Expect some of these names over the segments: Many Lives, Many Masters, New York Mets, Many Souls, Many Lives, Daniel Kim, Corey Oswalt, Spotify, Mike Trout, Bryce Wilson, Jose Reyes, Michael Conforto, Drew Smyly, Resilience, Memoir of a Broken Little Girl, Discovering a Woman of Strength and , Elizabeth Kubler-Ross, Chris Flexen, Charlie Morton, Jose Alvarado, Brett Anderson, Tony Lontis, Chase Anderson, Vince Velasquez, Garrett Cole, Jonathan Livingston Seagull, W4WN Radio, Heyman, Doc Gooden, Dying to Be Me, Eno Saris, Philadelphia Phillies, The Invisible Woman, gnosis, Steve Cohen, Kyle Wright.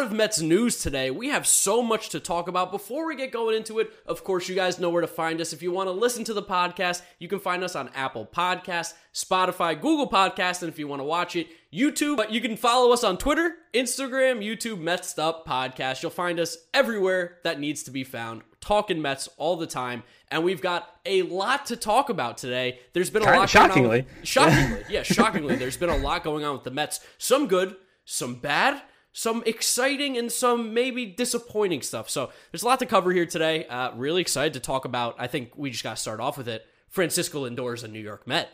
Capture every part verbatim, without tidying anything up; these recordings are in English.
of Mets news today. We have so much to talk about. Before we get going into it, of course, you guys know where to find us. If you want to listen to the podcast, you can find us on Apple Podcasts, Spotify, Google Podcasts, and if you want to watch it, YouTube. But you can follow us on Twitter, Instagram, YouTube, Mets Up Podcast. You'll find us everywhere that needs to be found. Talking Mets all the time, and we've got a lot to talk about today. There's been a kind lot shockingly, going on with, shockingly, yeah, shockingly. There's been a lot going on with the Mets. Some good, some bad, some exciting, and some maybe disappointing stuff. So there's a lot to cover here today. Uh, really excited to talk about. I think we just got to start off with it. Francisco Lindor is a New York Met.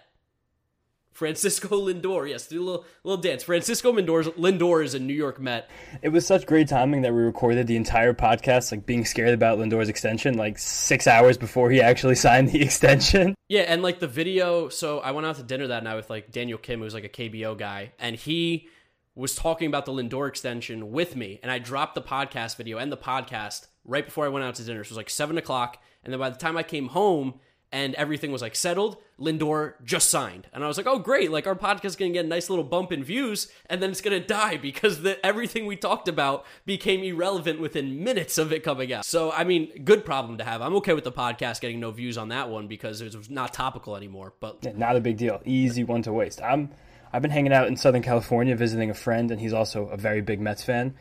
Francisco Lindor, yes, do a little little dance. Francisco Lindor is a New York Met. It was such great timing that we recorded the entire podcast, like being scared about Lindor's extension, like six hours before he actually signed the extension. Yeah, and like the video. So I went out to dinner that night with like Daniel Kim, who's like a K B O guy, and he was talking about the Lindor extension with me, and I dropped the podcast video and the podcast right before I went out to dinner. So it was like seven o'clock, and then by the time I came home and everything was like settled, Lindor just signed. And I was like, oh, great. Like our podcast is going to get a nice little bump in views, and then it's going to die because the, everything we talked about became irrelevant within minutes of it coming out. So, I mean, good problem to have. I'm okay with the podcast getting no views on that one because it was not topical anymore. But yeah, not a big deal. Easy one to waste. I'm, I've been hanging out in Southern California visiting a friend, and he's also a very big Mets fan.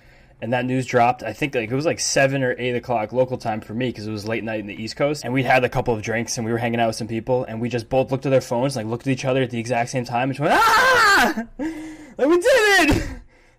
And that news dropped, I think like it was like seven or eight o'clock local time for me because it was late night in the East Coast. And we had a couple of drinks and we were hanging out with some people. And we just both looked at their phones, like looked at each other at the exact same time and just went, ah! Like, we did it!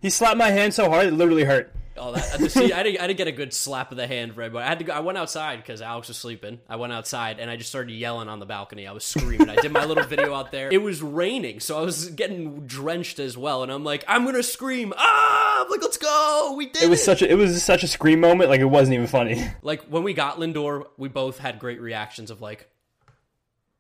He slapped my hand so hard it literally hurt. Oh, that, to see, I, didn't, I didn't get a good slap of the hand for everybody. I had to go, I went outside because Alex was sleeping. I went outside and I just started yelling on the balcony. I was screaming. I did my little video out there. It was raining, so I was getting drenched as well. And I'm like, I'm gonna scream! Ah! I'm like, let's go! We did it! Was it. Such a, it was such a scream moment. Like it wasn't even funny. Like when we got Lindor, we both had great reactions of like,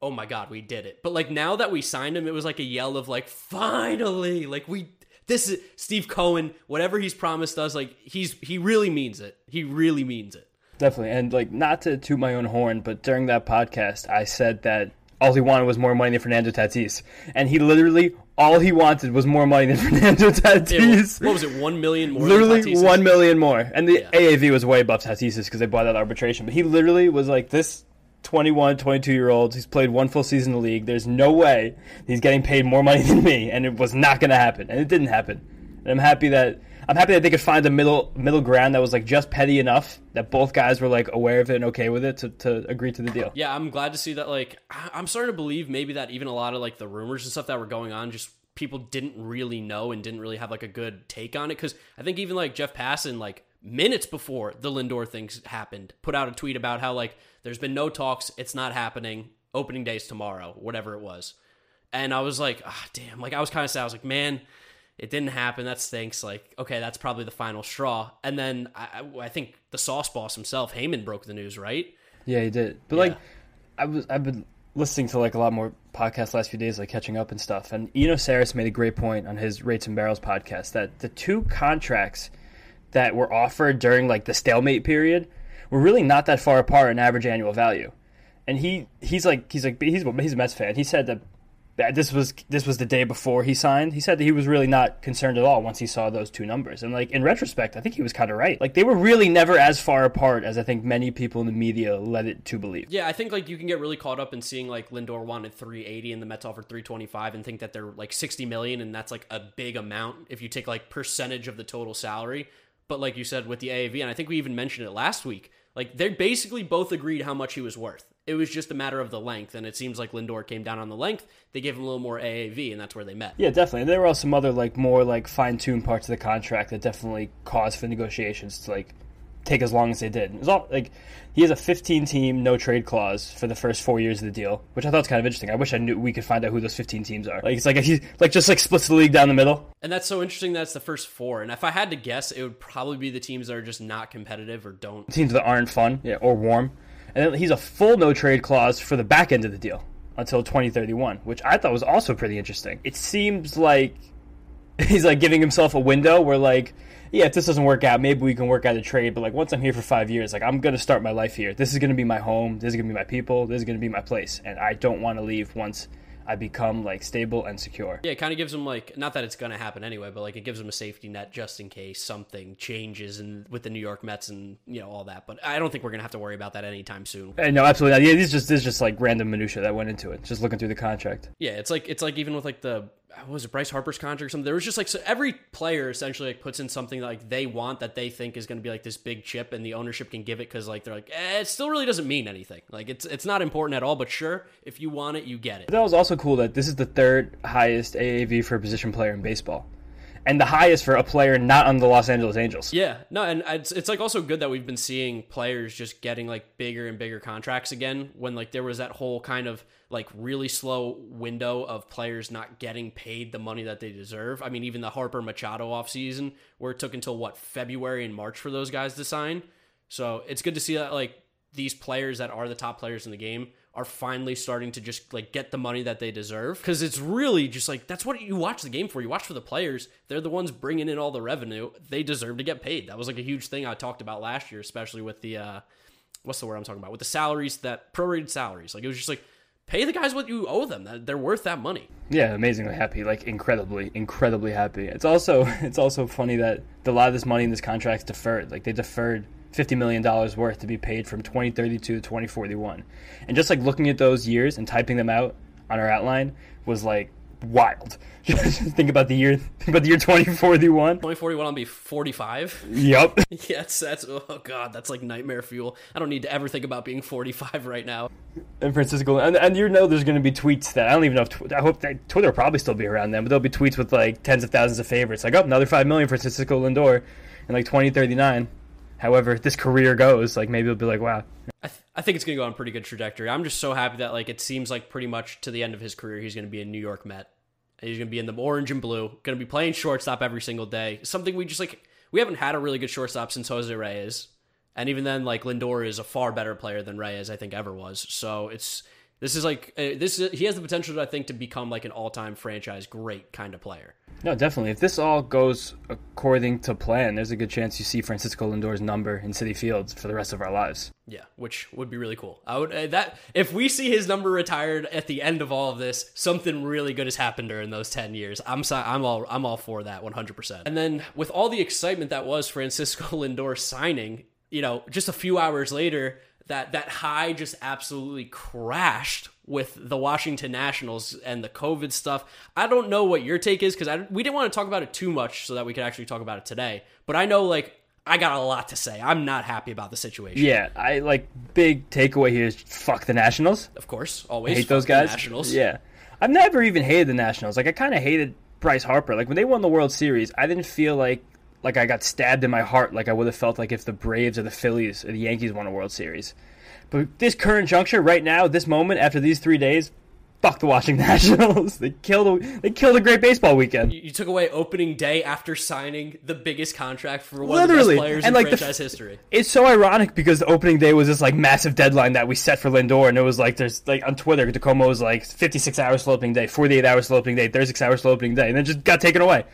oh my god, we did it! But like now that we signed him, it was like a yell of like, finally! Like we. This is Steve Cohen, whatever he's promised us, like he's he really means it. He really means it. Definitely. And like not to toot my own horn, but during that podcast, I said that all he wanted was more money than Fernando Tatis. And he literally, all he wanted was more money than Fernando Tatis. It, what was it, one million more? Literally than one million more. And the yeah. A A V was way above Tatis's because they bought out arbitration. But he literally was like this twenty-one, twenty-two-year-old. He's played one full season in the league. There's no way he's getting paid more money than me, and it was not going to happen, and it didn't happen. And I'm happy that I'm happy that they could find a middle middle ground that was like just petty enough that both guys were like aware of it and okay with it to, to agree to the deal. Yeah, I'm glad to see that. Like, I'm starting to believe maybe that even a lot of like the rumors and stuff that were going on, just people didn't really know and didn't really have like a good take on it. Because I think even like Jeff Passan, like minutes before the Lindor things happened, put out a tweet about how like there's been no talks, it's not happening, opening day's tomorrow, whatever it was. And I was like, ah, damn, like I was kind of sad. I was like, man, it didn't happen, that stinks. Like, okay, that's probably the final straw. And then I, I think the sauce boss himself, Heyman, broke the news, right? Yeah, he did. But yeah. like, I was I've been listening to like a lot more podcasts the last few days, like catching up and stuff. And Eno Saris made a great point on his Rates and Barrels podcast that the two contracts that were offered during like the stalemate period were really not that far apart in average annual value. And he he's like he's like he's he's a Mets fan. He said that, that this was this was the day before he signed. He said that he was really not concerned at all once he saw those two numbers. And like in retrospect, I think he was kind of right. Like they were really never as far apart as I think many people in the media led it to believe. Yeah, I think like you can get really caught up in seeing like Lindor wanted three eighty and the Mets offered three twenty-five and think that they're like sixty million and that's like a big amount if you take like percentage of the total salary. But like you said with the A A V, and I think we even mentioned it last week, like they basically both agreed how much he was worth. It was just a matter of the length, and it seems like Lindor came down on the length. They gave him a little more A A V, and that's where they met. Yeah, definitely. And there were also some other like more like fine-tuned parts of the contract that definitely caused for negotiations to like take as long as they did. It was all, like, he has a fifteen-team no-trade clause for the first four years of the deal, which I thought was kind of interesting. I wish I knew we could find out who those fifteen teams are. Like, it's like if he like just like splits the league down the middle. And that's so interesting that it's the first four. And if I had to guess, it would probably be the teams that are just not competitive or don't. Teams that aren't fun, yeah, or warm. And then he's a full no-trade clause for the back end of the deal until twenty thirty-one, which I thought was also pretty interesting. It seems like he's like giving himself a window where like, yeah, if this doesn't work out, maybe we can work out a trade. But like once I'm here for five years, like I'm going to start my life here. This is going to be my home. This is going to be my people. This is going to be my place. And I don't want to leave once I become like stable and secure. Yeah, it kind of gives him like, not that it's going to happen anyway, but like it gives him a safety net just in case something changes in, with the New York Mets and, you know, all that. But I don't think we're going to have to worry about that anytime soon. Hey, no, absolutely not. Yeah, this is just, this is just like random minutia that went into it. Just looking through the contract. Yeah, it's like, it's like even with like the... what was it, Bryce Harper's contract or something? There was just like, so every player essentially like puts in something that like they want that they think is going to be like this big chip, and the ownership can give it because like they're like, eh, it still really doesn't mean anything. Like it's it's not important at all, but sure, if you want it, you get it. That was also cool that this is the third highest A A V for a position player in baseball. And the highest for a player not on the Los Angeles Angels. Yeah, no, and it's, it's like also good that we've been seeing players just getting like bigger and bigger contracts again, when like there was that whole kind of like really slow window of players not getting paid the money that they deserve. I mean, even the Harper Machado offseason, where it took until what, February and March for those guys to sign. So it's good to see that like these players that are the top players in the game are finally starting to just like get the money that they deserve, because it's really just like that's what you watch the game for. You watch for the players. They're the ones bringing in all the revenue. They deserve to get paid. That was like a huge thing I talked about last year, especially with the uh, what's the word I'm talking about with the salaries, that prorated salaries. Like it was just like pay the guys what you owe them. They're worth that money. Yeah, amazingly happy, like incredibly, incredibly happy. It's also it's also funny that a lot of this money in this contract's deferred. Like they deferred fifty million dollars worth to be paid from twenty thirty-two to twenty forty-one. And just like looking at those years and typing them out on our outline was like wild. Just think about the year, think about the year twenty forty-one. twenty forty-one, I'll be forty-five. Yep. Yes, that's, oh God, that's like nightmare fuel. I don't need to ever think about being forty-five right now. And Francisco, and, and you know there's going to be tweets that, I don't even know if, tw- I hope that Twitter will probably still be around then, but there'll be tweets with like tens of thousands of favorites. Like, oh, another five million for Francisco Lindor in like twenty thirty-nine. However, if this career goes, like maybe it'll be like, wow. I, th- I think it's going to go on a pretty good trajectory. I'm just so happy that like it seems like pretty much to the end of his career, he's going to be a New York Met. He's going to be in the orange and blue, going to be playing shortstop every single day. Something we just like, we haven't had a really good shortstop since Jose Reyes. And even then, like Lindor is a far better player than Reyes, I think, ever was. So it's, this is like, uh, this is, he has the potential, I think, to become like an all-time franchise great kind of player. No, definitely. If this all goes according to plan, there's a good chance you see Francisco Lindor's number in Citi Fields for the rest of our lives. Yeah, which would be really cool. I would uh, that if we see his number retired at the end of all of this, something really good has happened during those ten years. I'm so, I'm all I'm all for that one hundred percent. And then with all the excitement that was Francisco Lindor signing, you know, just a few hours later, that that high just absolutely crashed with the Washington Nationals and the COVID stuff. I don't know what your take is, because I we didn't want to talk about it too much so that we could actually talk about it today. But I know, like, I got a lot to say. I'm not happy about the situation. Yeah, I, like, big takeaway here is fuck the Nationals. Of course, always. I hate fuck those guys. The Nationals. Yeah. I've never even hated the Nationals. Like, I kind of hated Bryce Harper. Like, when they won the World Series, I didn't feel like like I got stabbed in my heart like I would have felt like if the Braves or the Phillies or the Yankees won a World Series. But this current juncture, right now, this moment, after these three days, fuck the Washington Nationals. They killed a, they killed a great baseball weekend. You, you took away opening day after signing the biggest contract for one Literally. of the best players and in like franchise the, history. It's so ironic because the opening day was this like massive deadline that we set for Lindor, and it was like there's like on Twitter, Tacoma was like fifty-six hours till opening day, forty-eight hours till opening day, thirty-six hours till opening day, and then just got taken away.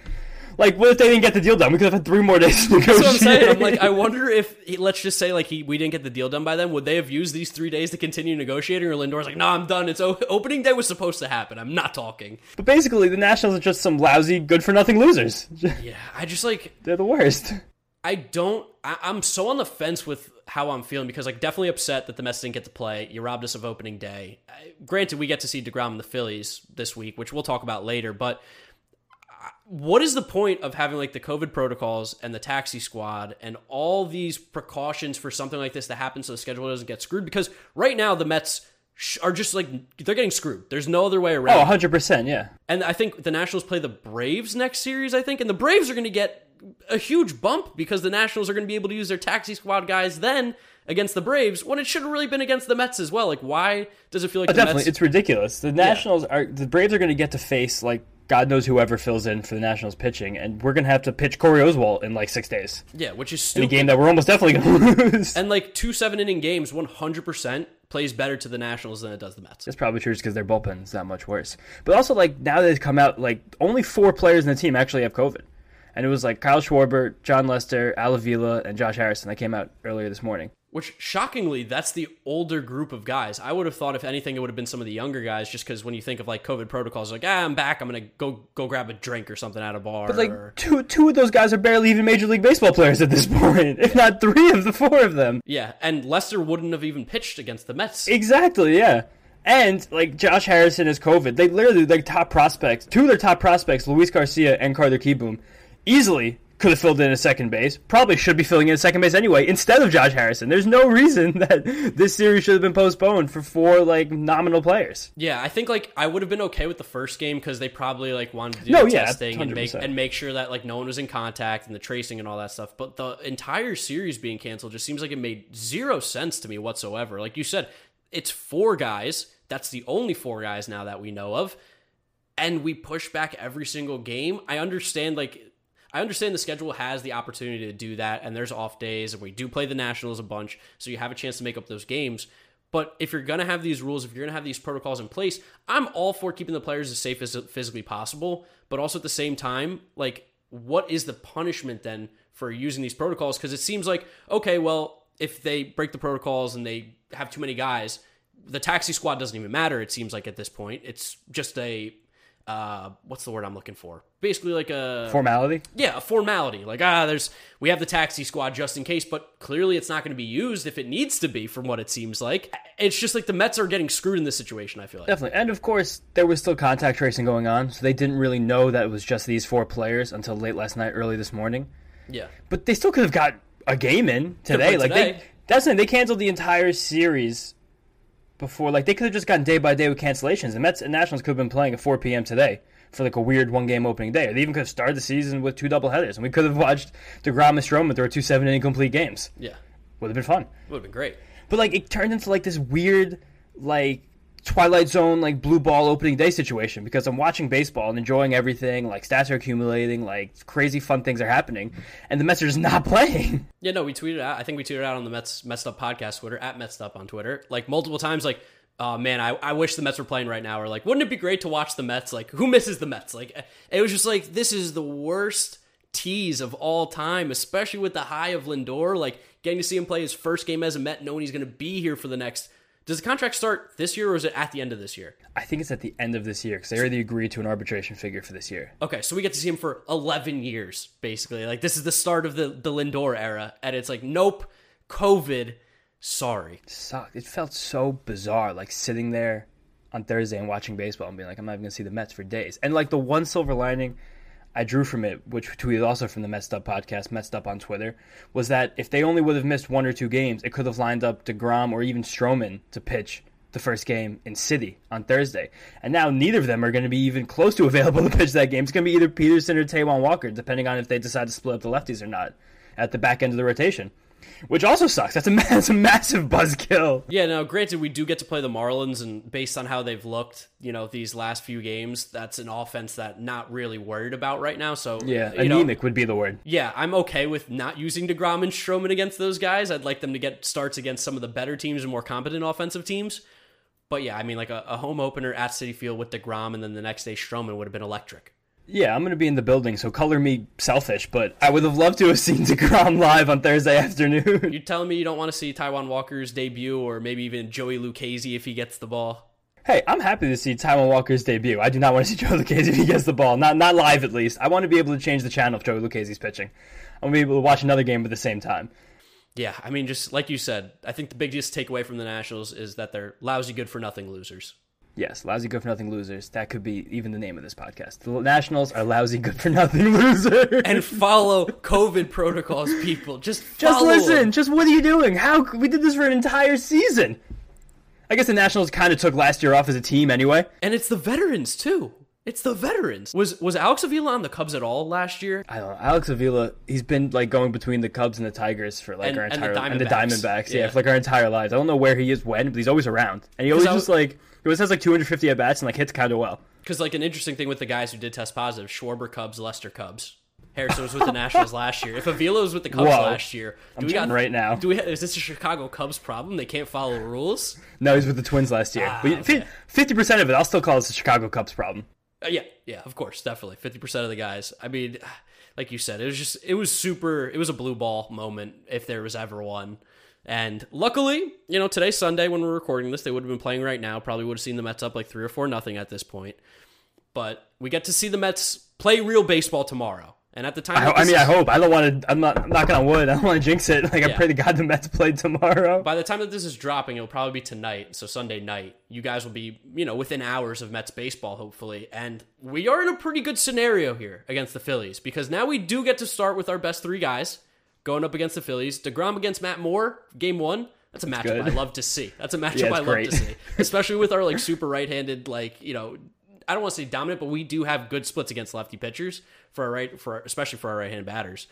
Like, what if they didn't get the deal done? We could have had three more days to negotiate. That's what I'm saying. I'm like, I wonder if, let's just say, like, he, we didn't get the deal done by then. Would they have used these three days to continue negotiating? Or Lindor's like, no, nah, I'm done. It's o- opening day was supposed to happen. I'm not talking. But basically, the Nationals are just some lousy, good-for-nothing losers. Yeah, I just, like... They're the worst. I don't... I, I'm so on the fence with how I'm feeling, because, like, definitely upset that the Mets didn't get to play. You robbed us of opening day. I, granted, we get to see DeGrom and the Phillies this week, which we'll talk about later, but... What is the point of having like the COVID protocols and the taxi squad and all these precautions for something like this to happen so the schedule doesn't get screwed? Because right now the Mets are just like, they're getting screwed. There's no other way around. Oh, one hundred percent, yeah. And I think the Nationals play the Braves next series, I think. And the Braves are going to get a huge bump because the Nationals are going to be able to use their taxi squad guys then against the Braves when it should have really been against the Mets as well. Like, why does it feel like oh, the definitely Mets... it's ridiculous? The Nationals yeah. are the Braves are going to get to face like God knows whoever fills in for the Nationals pitching, and we're going to have to pitch Corey Oswalt in like six days. Yeah, which is stupid. In a game that we're almost definitely going to lose. And like two seven inning games, one hundred percent. plays better to the Nationals than it does the Mets. That's probably true just because their bullpen is that much worse. But also, like, now that it's come out, like, only four players in the team actually have COVID. And it was, like, Kyle Schwarber, John Lester, Al Avila, and Josh Harrison. That came out earlier this morning. Which, shockingly, that's the older group of guys. I would have thought, if anything, it would have been some of the younger guys, just because when you think of, like, COVID protocols, like, ah, I'm back, I'm going to go go grab a drink or something at a bar. But, like, or... two two of those guys are barely even Major League Baseball players at this point, if not three of the four of them. Yeah, and Lester wouldn't have even pitched against the Mets. Exactly, yeah. And, like, Josh Harrison is COVID. They literally, like, top prospects, two of their top prospects, Luis Garcia and Carter Kieboom, easily could have filled in a second base. Probably should be filling in a second base anyway, instead of Josh Harrison. There's no reason that this series should have been postponed for four, like, nominal players. Yeah, I think, like, I would have been okay with the first game because they probably, like, wanted to do no, the yeah, testing and make, and make sure that, like, no one was in contact and the tracing and all that stuff. But the entire series being canceled just seems like it made zero sense to me whatsoever. Like you said, it's four guys. That's the only four guys now that we know of. And we push back every single game. I understand, like... I understand the schedule has the opportunity to do that, and there's off days, and we do play the Nationals a bunch, so you have a chance to make up those games. But if you're going to have these rules, if you're going to have these protocols in place, I'm all for keeping the players as safe as physically possible, but also at the same time, like, what is the punishment then for using these protocols? Because it seems like, okay, well, if they break the protocols and they have too many guys, the taxi squad doesn't even matter, it seems like at this point. It's just a... Uh, what's the word I'm looking for? Basically like a... Formality? Yeah, a formality. Like, ah, there's... We have the taxi squad just in case, but clearly it's not going to be used if it needs to be, from what it seems like. It's just like the Mets are getting screwed in this situation, I feel like. Definitely. And, of course, there was still contact tracing going on, so they didn't really know that it was just these four players until late last night, early this morning. Yeah. But they still could have got a game in today. Like today. They, that's the thing. They canceled the entire series... Before, like, they could have just gotten day by day with cancellations. The Mets and Nationals could have been playing at four p.m. today for, like, a weird one-game opening day. They even could have started the season with two doubleheaders, and we could have watched DeGrom and Stroman throw two seven-inning complete games. Yeah. Would have been fun. Would have been great. But, like, it turned into, like, this weird, like, Twilight Zone, like, blue ball opening day situation because I'm watching baseball and enjoying everything, like, stats are accumulating, like, crazy fun things are happening, and the Mets are just not playing. Yeah, no, we tweeted out, I think we tweeted out on the Mets Messed Up Podcast Twitter, at Mets Up on Twitter, like, multiple times, like, oh, man, I, I wish the Mets were playing right now, or, like, wouldn't it be great to watch the Mets? Like, who misses the Mets? Like, it was just like, this is the worst tease of all time, especially with the high of Lindor, like, getting to see him play his first game as a Met, knowing he's going to be here for the next... Does the contract start this year or is it at the end of this year? I think it's at the end of this year because they already agreed to an arbitration figure for this year. Okay, so we get to see him for eleven years, basically. Like, this is the start of the, the Lindor era, and it's like, nope, COVID, sorry. It sucked. It felt so bizarre, like, sitting there on Thursday and watching baseball and being like, I'm not even going to see the Mets for days. And, like, the one silver lining I drew from it, which tweeted also from the Mets Up Podcast, Mets Up on Twitter, was that if they only would have missed one or two games, it could have lined up DeGrom or even Stroman to pitch the first game in City on Thursday. And now neither of them are going to be even close to available to pitch that game. It's going to be either Peterson or Taijuan Walker, depending on if they decide to split up the lefties or not at the back end of the rotation. Which also sucks. That's a, that's a massive buzzkill. Yeah, now granted, we do get to play the Marlins, and based on how they've looked, you know, these last few games, that's an offense that not really worried about right now. So yeah, you anemic know, would be the word. Yeah, I'm okay with not using DeGrom and Stroman against those guys. I'd like them to get starts against some of the better teams and more competent offensive teams. But yeah, I mean, like a, a home opener at Citi Field with DeGrom, and then the next day Stroman would have been electric. Yeah, I'm going to be in the building, so color me selfish, but I would have loved to have seen DeGrom live on Thursday afternoon. You're telling me you don't want to see Taijuan Walker's debut or maybe even Joey Lucchesi if he gets the ball? Hey, I'm happy to see Taijuan Walker's debut. I do not want to see Joey Lucchesi if he gets the ball. Not not live, at least. I want to be able to change the channel if Joey Lucchesi's pitching. I want to be able to watch another game at the same time. Yeah, I mean, just like you said, I think the biggest takeaway from the Nationals is that they're lousy, good-for-nothing losers. Yes, lousy good-for-nothing losers. That could be even the name of this podcast. The Nationals are lousy good-for-nothing losers. And follow COVID protocols, people. Just follow. Just listen. Just what are you doing? How we did this for an entire season. I guess the Nationals kind of took last year off as a team anyway. And it's the veterans, too. It's the veterans. Was was Alex Avila on the Cubs at all last year? I don't know. Alex Avila, he's been like going between the Cubs and the Tigers for like and, our entire life. And the Diamondbacks. And the Diamondbacks yeah. yeah, for like our entire lives. I don't know where he is when, but he's always around. And he always was, just like, he always has like two hundred fifty at-bats and like hits kind of well. Because like an interesting thing with the guys who did test positive, Schwarber Cubs, Lester Cubs. Harrison was with the Nationals last year. If Avila was with the Cubs Whoa. last year, do I'm we got right now? Do we? Is this a Chicago Cubs problem? They can't follow rules. No, he's with the Twins last year. Ah, okay. Fifty percent of it, I'll still call this a Chicago Cubs problem. Uh, yeah, yeah, of course, definitely. Fifty percent of the guys. I mean, like you said, it was just it was super. It was a blue ball moment if there was ever one. And luckily, you know, today's Sunday when we're recording this, they would have been playing right now. Probably would have seen the Mets up like three or four nothing at this point. But we get to see the Mets play real baseball tomorrow. And at the time, I, I mean, is, I hope I don't want to. I'm not. I'm knocking on wood. I don't want to jinx it. Like yeah. I pray to God the Mets play tomorrow. By the time that this is dropping, it'll probably be tonight. So Sunday night, you guys will be, you know, within hours of Mets baseball, hopefully. And we are in a pretty good scenario here against the Phillies because now we do get to start with our best three guys going up against the Phillies. DeGrom against Matt Moore, game one. That's a matchup good. I love to see. That's a matchup yeah, I love great. to see, especially with our like super right-handed, like you know. I don't want to say dominant, but we do have good splits against lefty pitchers for our right, for our, especially for our right-handed batters.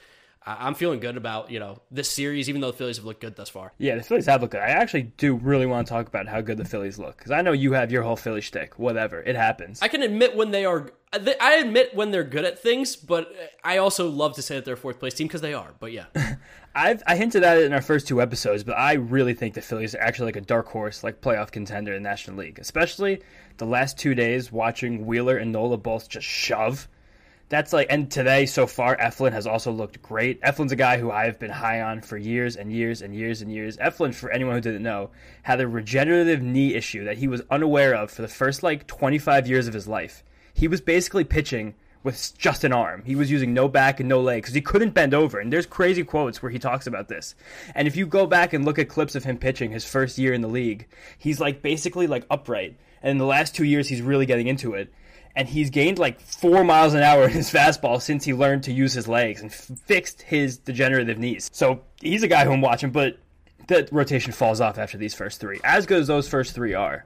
Uh, I'm feeling good about you know this series, even though the Phillies have looked good thus far. Yeah, the Phillies have looked good. I actually do really want to talk about how good the Phillies look because I know you have your whole Philly shtick. Whatever, it happens. I can admit when they are. I admit when they're good at things, but I also love to say that they're a fourth place team because they are. But yeah, I've, I hinted at it in our first two episodes, but I really think the Phillies are actually like a dark horse, like playoff contender in the National League, especially the last two days watching Wheeler and Nola both just shove. That's like, and today so far, Eflin has also looked great. Eflin's a guy who I've been high on for years and years and years and years. Eflin, for anyone who didn't know, had a regenerative knee issue that he was unaware of for the first like twenty-five years of his life. He was basically pitching with just an arm. He was using no back and no leg because he couldn't bend over. And there's crazy quotes where he talks about this. And if you go back and look at clips of him pitching his first year in the league, he's like basically like upright. And in the last two years, he's really getting into it. And he's gained like four miles an hour in his fastball since he learned to use his legs and f- fixed his degenerative knees. So he's a guy who I'm watching, but the rotation falls off after these first three. As good as those first three are,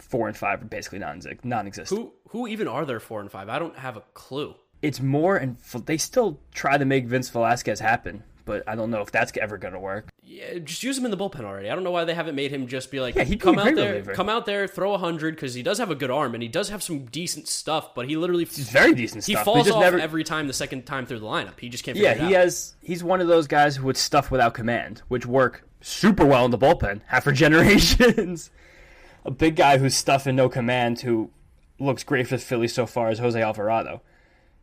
four and five are basically non-existent. Who who even are there four and five? I don't have a clue. It's more, and they still try to make Vince Velasquez happen, but I don't know if that's ever going to work. Yeah, just use him in the bullpen already. I don't know why they haven't made him just be like, yeah, he'd come out there, reliever. come out there, throw a hundred because he does have a good arm and he does have some decent stuff. But he literally, he's very decent. He stuff. falls he just off never... every time the second time through the lineup. He just can't. Yeah, he out. has. He's one of those guys who would stuff without command, which work super well in the bullpen, half for generations. A big guy who's stuff and no command who looks great for the Phillies so far is Jose Alvarado.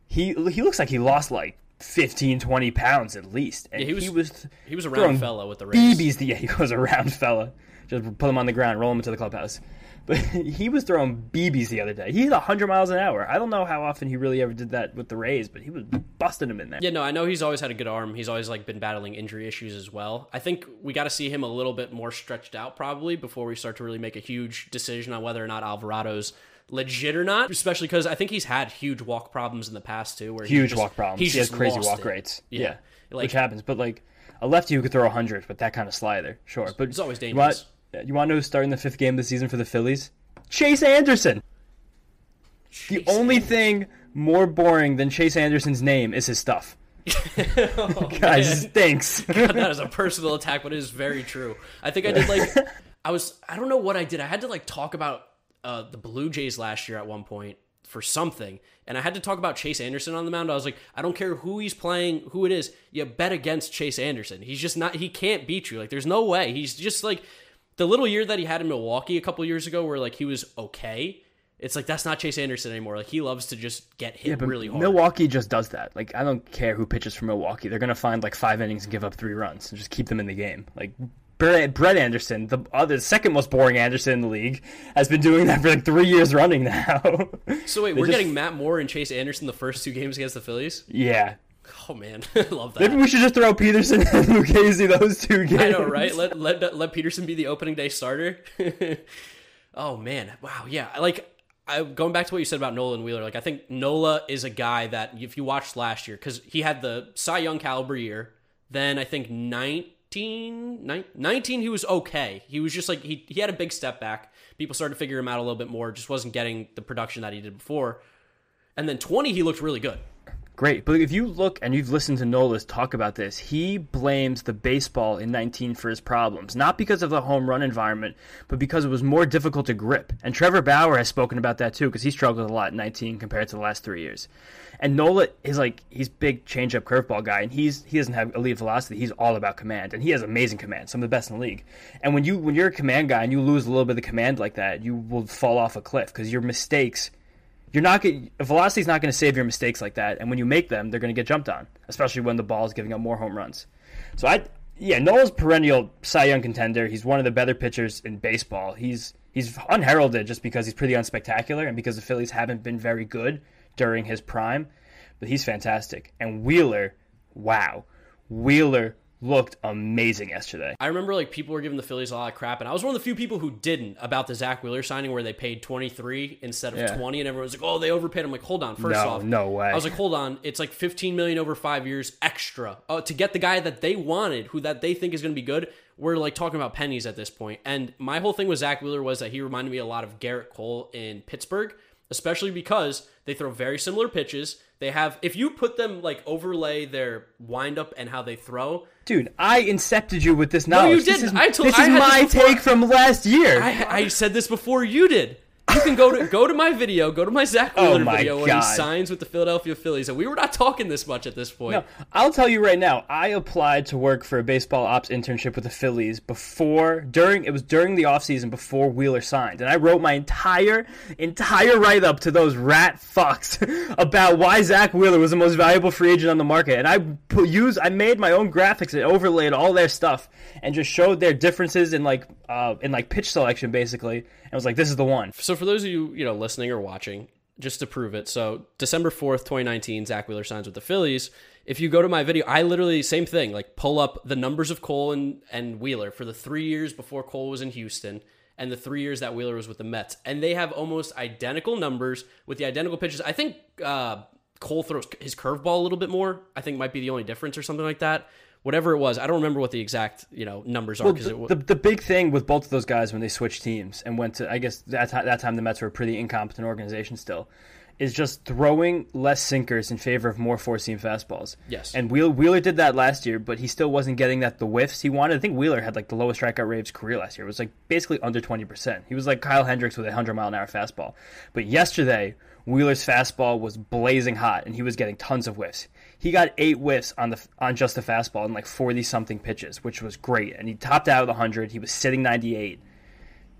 He he looks like he lost like fifteen, twenty pounds at least. And yeah, he was he was, he was a round fella with the Rays. B Bs to, yeah, he was a round fella. Just put him on the ground, roll him into the clubhouse. But he was throwing B Bs the other day. He hit one hundred miles an hour. I don't know how often he really ever did that with the Rays, but he was busting him in there. Yeah, no, I know he's always had a good arm. He's always like been battling injury issues as well. I think we got to see him a little bit more stretched out probably before we start to really make a huge decision on whether or not Alvarado's legit or not, especially because I think he's had huge walk problems in the past too. Where huge just, walk problems. He has crazy walk it. rates. Yeah, yeah. Like, which happens. But like a lefty who could throw one hundred with that kind of slider, sure. But it's always dangerous. But, You want to know who's starting the fifth game of the season for the Phillies? Chase Anderson. Chase the only Anderson. thing more boring than Chase Anderson's name is his stuff. oh, God, he stinks. God, that is a personal attack, but it is very true. I think I did like, I was, I don't know what I did. I had to like talk about uh, the Blue Jays last year at one point for something. And I had to talk about Chase Anderson on the mound. I was like, I don't care who he's playing, who it is. You bet against Chase Anderson. He's just not, he can't beat you. Like there's no way. He's just like, the little year that he had in Milwaukee a couple years ago where, like, he was okay, it's like, that's not Chase Anderson anymore. Like, he loves to just get hit yeah, but really hard. Milwaukee just does that. Like, I don't care who pitches for Milwaukee. They're going to find, like, five innings and give up three runs and just keep them in the game. Like, Brett Anderson, the other second most boring Anderson in the league, has been doing that for, like, three years running now. So, wait, we're just... getting Matt Moore and Chase Anderson the first two games against the Phillies? Yeah. Oh man, I love that. Maybe we should just throw Peterson and Lucchesi those two games. I know, right? Let let let Peterson be the opening day starter. Oh man, wow, yeah. Like I, going back to what you said about Nola and Wheeler. Like I think Nola is a guy that if you watched last year, because he had the Cy Young caliber year. Then I think nineteen, nineteen, nineteen, he was okay. He was just like he he had a big step back. People started to figure him out a little bit more. Just wasn't getting the production that he did before. And then twenty, he looked really good. Great, but if you look, and you've listened to Nolas talk about this, he blames the baseball in nineteen for his problems, not because of the home run environment, but because it was more difficult to grip. And Trevor Bauer has spoken about that too, because he struggled a lot in nineteen compared to the last three years. And Nola is like, he's big changeup curveball guy, and he's he doesn't have elite velocity. He's all about command, and he has amazing command, some of the best in the league. And when you when you're a command guy and you lose a little bit of command like that, you will fall off a cliff because your mistakes. You're not velocity is not going to save your mistakes like that, and when you make them, they're going to get jumped on, especially when the ball is giving up more home runs. So I, yeah, Noel's perennial Cy Young contender. He's one of the better pitchers in baseball. He's he's unheralded just because he's pretty unspectacular and because the Phillies haven't been very good during his prime, but he's fantastic. And Wheeler, wow, Wheeler looked amazing yesterday. I remember like people were giving the Phillies a lot of crap, and I was one of the few people who didn't about the Zach Wheeler signing where they paid twenty-three instead of yeah. twenty, and everyone was like, "Oh, they overpaid." I'm like, "Hold on, first no, off, no way." I was like, "Hold on, it's like fifteen million over five years extra uh, to get the guy that they wanted, who that they think is going to be good." We're like talking about pennies at this point. And my whole thing with Zach Wheeler was that he reminded me a lot of Garrett Cole in Pittsburgh, especially because they throw very similar pitches. They have, if you put them, like, overlay their windup and how they throw. Dude, I incepted you with this knowledge. No, you didn't. This is, I told, this I is my this take from last year. I, I said this before you did. You can go to go to my video, go to my Zach Wheeler oh my video God. When he signs with the Philadelphia Phillies. And we were not talking this much at this point. No, I'll tell you right now, I applied to work for a baseball ops internship with the Phillies before, during, it was during the offseason before Wheeler signed. And I wrote my entire, entire write-up to those rat fucks about why Zach Wheeler was the most valuable free agent on the market. And I put, used, I made my own graphics and overlaid all their stuff and just showed their differences in like, uh, in like pitch selection basically. And I was like, this is the one. So for those of you, you know, listening or watching, just to prove it. So December fourth, twenty nineteen, Zach Wheeler signs with the Phillies. If you go to my video, I literally, same thing, like pull up the numbers of Cole and, and Wheeler for the three years before Cole was in Houston and the three years that Wheeler was with the Mets. And they have almost identical numbers with the identical pitches. I think uh, Cole throws his curveball a little bit more. I think might be the only difference or something like that. Whatever it was, I don't remember what the exact you know numbers are. Well, the, it w- the the big thing with both of those guys when they switched teams and went to, I guess that that time the Mets were a pretty incompetent organization still, is just throwing less sinkers in favor of more four-seam fastballs. Yes. And Wheeler, Wheeler did that last year, but he still wasn't getting that the whiffs he wanted. I think Wheeler had like the lowest strikeout rate of his career last year. It was like basically under twenty percent. He was like Kyle Hendricks with a one hundred mile an hour fastball. But yesterday, Wheeler's fastball was blazing hot, and he was getting tons of whiffs. He got eight whiffs on the on just the fastball in like forty-something pitches, which was great. And he topped out of the one hundred. He was sitting ninety-eight.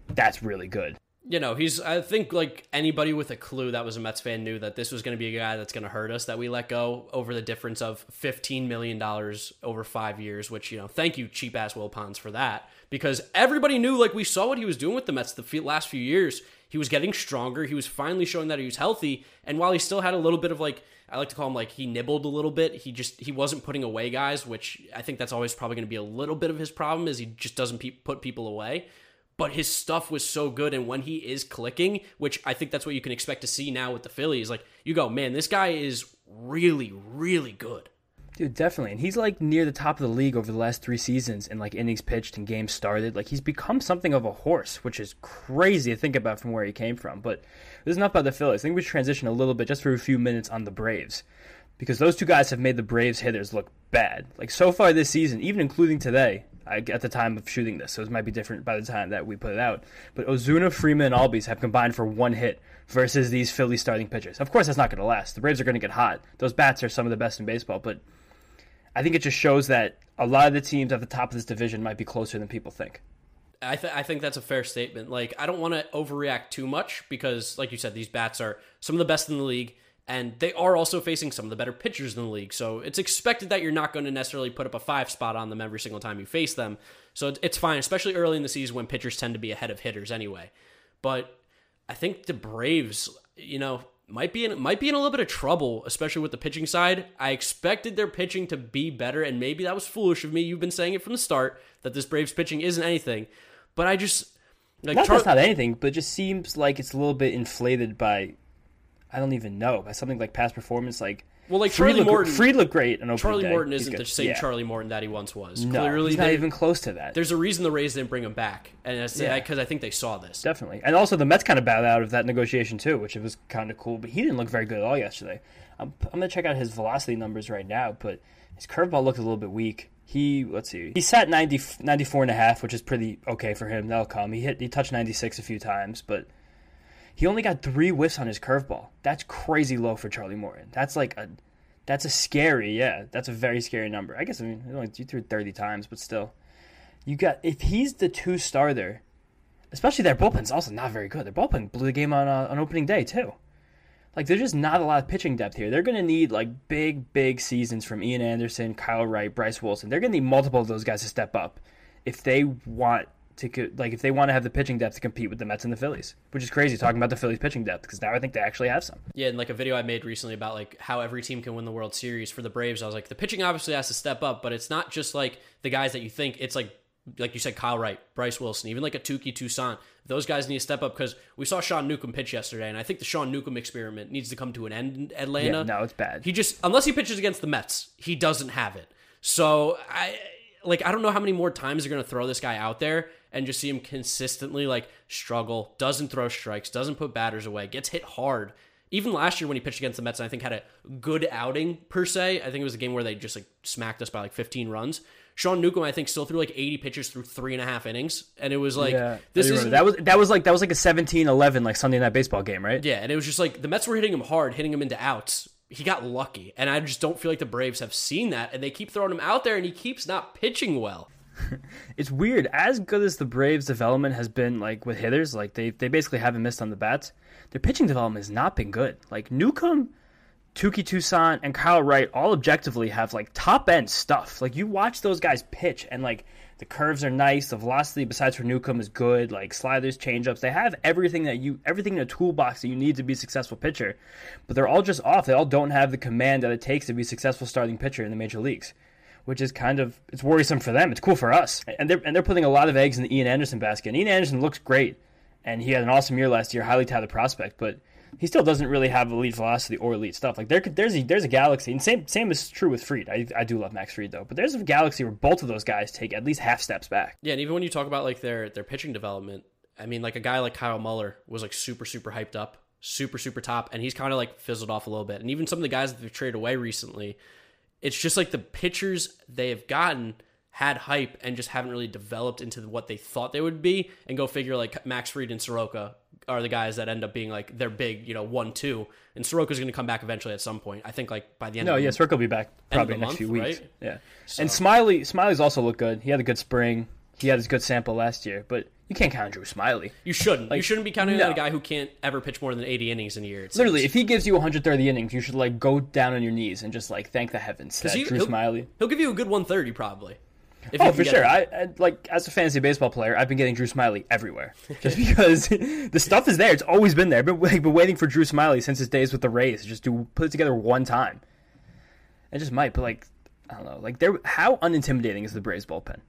That's really good. You know, he's. I think like anybody with a clue that was a Mets fan knew that this was going to be a guy that's going to hurt us, that we let go over the difference of fifteen million dollars over five years, which, you know, thank you, cheap-ass Will Pons, for that. Because everybody knew, like, we saw what he was doing with the Mets the last few years. He was getting stronger. He was finally showing that he was healthy. And while he still had a little bit of, like, I like to call him, like, he nibbled a little bit. He just, he wasn't putting away guys, which I think that's always probably going to be a little bit of his problem, is he just doesn't pe- put people away. But his stuff was so good, and when he is clicking, which I think that's what you can expect to see now with the Phillies, like, you go, man, this guy is really, really good. Dude, definitely. And he's, like, near the top of the league over the last three seasons in, like, innings pitched and games started. Like, he's become something of a horse, which is crazy to think about from where he came from. But this is enough about the Phillies. I think we should transition a little bit just for a few minutes on the Braves, because those two guys have made the Braves hitters look bad. Like, so far this season, even including today, I, at the time of shooting this, so it might be different by the time that we put it out. But Ozuna, Freeman, and Albies have combined for one hit versus these Philly starting pitchers. Of course, that's not going to last. The Braves are going to get hot. Those bats are some of the best in baseball, but I think it just shows that a lot of the teams at the top of this division might be closer than people think. I, th- I think that's a fair statement. Like, I don't want to overreact too much because, like you said, these bats are some of the best in the league, and they are also facing some of the better pitchers in the league. So it's expected that you're not going to necessarily put up a five spot on them every single time you face them. So it's fine, especially early in the season when pitchers tend to be ahead of hitters anyway. But I think the Braves, you know, might be in, might be in a little bit of trouble, especially with the pitching side. I expected their pitching to be better, and maybe that was foolish of me. You've been saying it from the start that this Braves pitching isn't anything. But I just... like, not Char- that's not anything, but it just seems like it's a little bit inflated by... I don't even know, by something like past performance. Like, Well, like Fried Charlie look, Morton. Fried looked great in opening Charlie day. Morton isn't the same yeah. Charlie Morton that he once was. No, Clearly, he's not they, even close to that. There's a reason the Rays didn't bring him back, and because yeah. I, I think they saw this. Definitely. And also the Mets kind of bowed out of that negotiation too, which was kind of cool, but he didn't look very good at all yesterday. I'm, I'm going to check out his velocity numbers right now, but his curveball looked a little bit weak. He, let's see, he sat ninety, ninety-four and a half, which is pretty okay for him. That'll come. He hit, he touched ninety-six a few times, but he only got three whiffs on his curveball. That's crazy low for Charlie Morton. That's like a, that's a scary, yeah, that's a very scary number. I guess, I mean, only you threw thirty times, but still. You got, if he's the two-star there, especially their bullpen's also not very good. Their bullpen blew the game on uh, on opening day, too. Like, there's just not a lot of pitching depth here. They're going to need, like, big, big seasons from Ian Anderson, Kyle Wright, Bryce Wilson. They're going to need multiple of those guys to step up if they want to, like, if they want to have the pitching depth to compete with the Mets and the Phillies, which is crazy talking about the Phillies pitching depth because now I think they actually have some. Yeah, and, like, a video I made recently about, like, how every team can win the World Series for the Braves, I was like, the pitching obviously has to step up, but it's not just, like, the guys that you think. It's, like, like you said, Kyle Wright, Bryce Wilson, even like a Touki Toussaint. Those guys need to step up because we saw Sean Newcomb pitch yesterday, and I think the Sean Newcomb experiment needs to come to an end in Atlanta. Yeah, no, it's bad. He just, unless he pitches against the Mets, he doesn't have it. So I, like, I don't know how many more times they're going to throw this guy out there and just see him consistently like struggle, doesn't throw strikes, doesn't put batters away, gets hit hard. Even last year when he pitched against the Mets, and I think had a good outing per se. I think it was a game where they just like smacked us by like fifteen runs. Sean Newcomb, I think, still threw like eighty pitches through three and a half innings, and it was like yeah, this is that was that was like that was like a seventeen eleven like Sunday Night Baseball game, right? Yeah, and it was just like the Mets were hitting him hard, hitting him into outs. He got lucky, and I just don't feel like the Braves have seen that, and they keep throwing him out there, and he keeps not pitching well. It's weird. As good as the Braves' development has been, like with hitters, like they they basically haven't missed on the bats. Their pitching development has not been good. Like Newcomb, Touki Toussaint, and Kyle Wright all objectively have, like, top-end stuff. Like, you watch those guys pitch, and, like, the curves are nice. The velocity, besides for Newcomb, is good. Like, sliders, changeups. They have everything that you, everything in a toolbox that you need to be a successful pitcher. But they're all just off. They all don't have the command that it takes to be a successful starting pitcher in the major leagues, which is kind of, it's worrisome for them. It's cool for us. And they're, and they're putting a lot of eggs in the Ian Anderson basket. And Ian Anderson looks great, and he had an awesome year last year, highly touted prospect, but he still doesn't really have elite velocity or elite stuff. Like there, there's a, there's a galaxy, and same same is true with Fried. I I do love Max Fried though, but there's a galaxy where both of those guys take at least half steps back. Yeah, and even when you talk about like their their pitching development, I mean, like a guy like Kyle Muller was like super super hyped up, super super top, and he's kind of like fizzled off a little bit. And even some of the guys that they've traded away recently, it's just like the pitchers they have gotten had hype and just haven't really developed into what they thought they would be. And go figure, like Max Fried and Soroka are the guys that end up being like their big, you know, one, two. And Soroka's going to come back eventually at some point. I think like by the end. No, of the yeah, Soroka will be back probably in the next month, few weeks. Right? Yeah, so. And Smyly, Smyly's also looked good. He had a good spring. He had his good sample last year, but you can't count Drew Smyly. You shouldn't. Like, you shouldn't be counting no. on a guy who can't ever pitch more than eighty innings in a year. It Literally, seems. If he gives you one hundred thirty innings, you should like go down on your knees and just like thank the heavens that he, Drew he'll, Smyly. He'll give you a good one thirty probably. If oh, for sure. I, I like as a fantasy baseball player, I've been getting Drew Smyly everywhere just because the stuff is there. It's always been there. I've been, I've been waiting for Drew Smyly since his days with the Rays to just do put it together one time. It just might, but like I don't know, like there. How unintimidating is the Braves bullpen?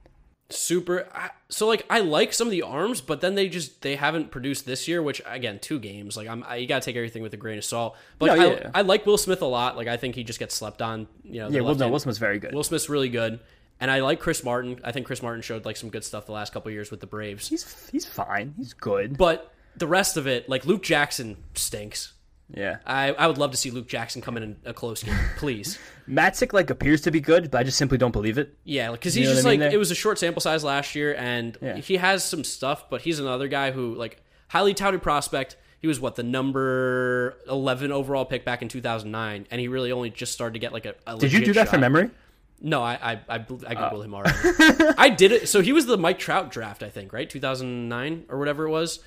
Super. I, so like I like some of the arms, but then they just they haven't produced this year. Which again, two games. Like I'm, I, you gotta take everything with a grain of salt. But like, no, yeah. I, I like Will Smith a lot. Like I think he just gets slept on. You know. Yeah. Well, no, Will Smith's very good. Will Smith's really good. And I like Chris Martin. I think Chris Martin showed like some good stuff the last couple of years with the Braves. He's he's fine. He's good. But the rest of it, like Luke Jackson stinks. Yeah. I, I would love to see Luke Jackson come in, in a close game, please. Matzik like appears to be good, but I just simply don't believe it. Yeah, because like, he's just I mean, like, there? It was a short sample size last year, and yeah. he has some stuff, but he's another guy who, like, highly touted prospect. He was, what, the number eleven overall pick back in two thousand nine, and he really only just started to get like a, a legit Did you do that shot. From memory? No, I I I, I Googled oh. him already. I did it. So he was the Mike Trout draft, I think, right? two thousand nine or whatever it was.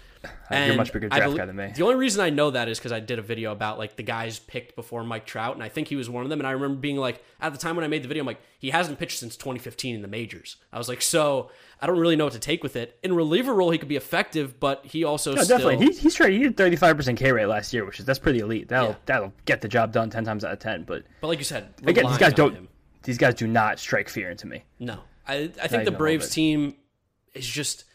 And you're a much bigger draft believe, guy than me. The only reason I know that is because I did a video about like the guys picked before Mike Trout, and I think he was one of them. And I remember being like, at the time when I made the video, I'm like, he hasn't pitched since twenty fifteen in the majors. I was like, so I don't really know what to take with it. In reliever role, he could be effective, but he also no, still... definitely. He, he's straight. He did thirty-five percent K rate last year, which is that's pretty elite. That'll yeah. that'll get the job done ten times out of ten. But but like you said, again, these guys don't. Him. These guys do not strike fear into me. No. I I think the Braves team is just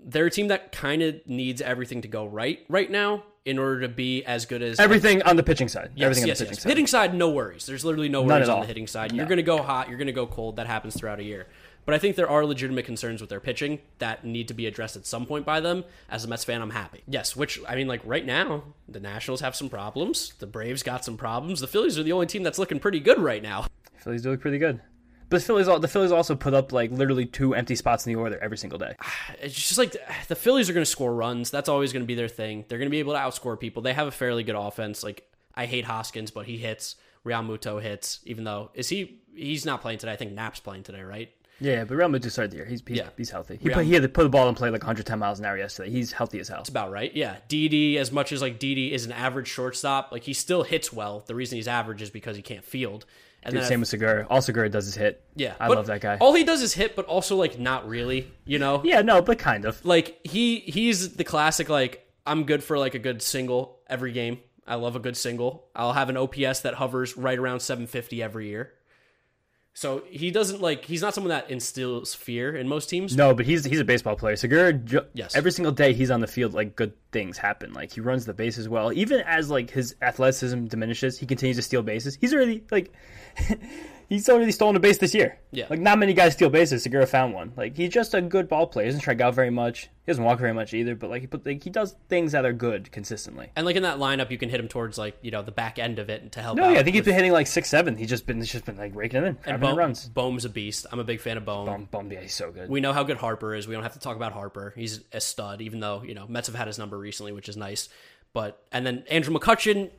they're a team that kind of needs everything to go right right now in order to be as good as... Everything on the pitching side. Yes, everything yes, on the pitching yes. side. Hitting side, no worries. There's literally no worries on the hitting side. No. You're going to go hot. You're going to go cold. That happens throughout a year. But I think there are legitimate concerns with their pitching that need to be addressed at some point by them. As a Mets fan, I'm happy. Yes, which, I mean, like, right now, the Nationals have some problems. The Braves got some problems. The Phillies are the only team that's looking pretty good right now. The Phillies do look pretty good. But the Phillies, the Phillies also put up, like, literally two empty spots in the order every single day. It's just like, the Phillies are going to score runs. That's always going to be their thing. They're going to be able to outscore people. They have a fairly good offense. Like, I hate Hoskins, but he hits. Real Muto hits, even though, is he, he's not playing today. I think Knapp's playing today, right? Yeah, but Real Muto started the year. He's he's, yeah. he's healthy. He, played, he had to put the ball and play like one hundred ten miles an hour yesterday. He's healthy as hell. That's about right. Yeah, Didi, as much as like Didi is an average shortstop, like he still hits well. The reason he's average is because he can't field. And Dude, same I, with Segura. All Segura does is hit. Yeah, I love that guy. All he does is hit, but also like not really. You know? Yeah, no, but kind of. Like he he's the classic. Like I'm good for like a good single every game. I love a good single. I'll have an O P S that hovers right around seven fifty every year. So he doesn't like, he's not someone that instills fear in most teams. No, but he's he's a baseball player. Segura, ju- yes. every single day he's on the field, like good things happen. Like he runs the bases well. Even as like his athleticism diminishes, he continues to steal bases. He's already like, he's already stolen a base this year. Yeah. Like not many guys steal bases. Segura found one. Like he's just a good ball player. He doesn't strike out very much. He doesn't walk very much either, but like, but like he does things that are good consistently. And like in that lineup, you can hit him towards like you know the back end of it to help. No, out yeah, I think with... he's been hitting like six, seven. He's just been he's just been like raking it in. And Bohm, runs. Bohm's a beast. I'm a big fan of Bohm. Bohm, Bohm, yeah, he's so good. We know how good Harper is. We don't have to talk about Harper. He's a stud, even though you know Mets have had his number recently, which is nice. But and then Andrew McCutchen,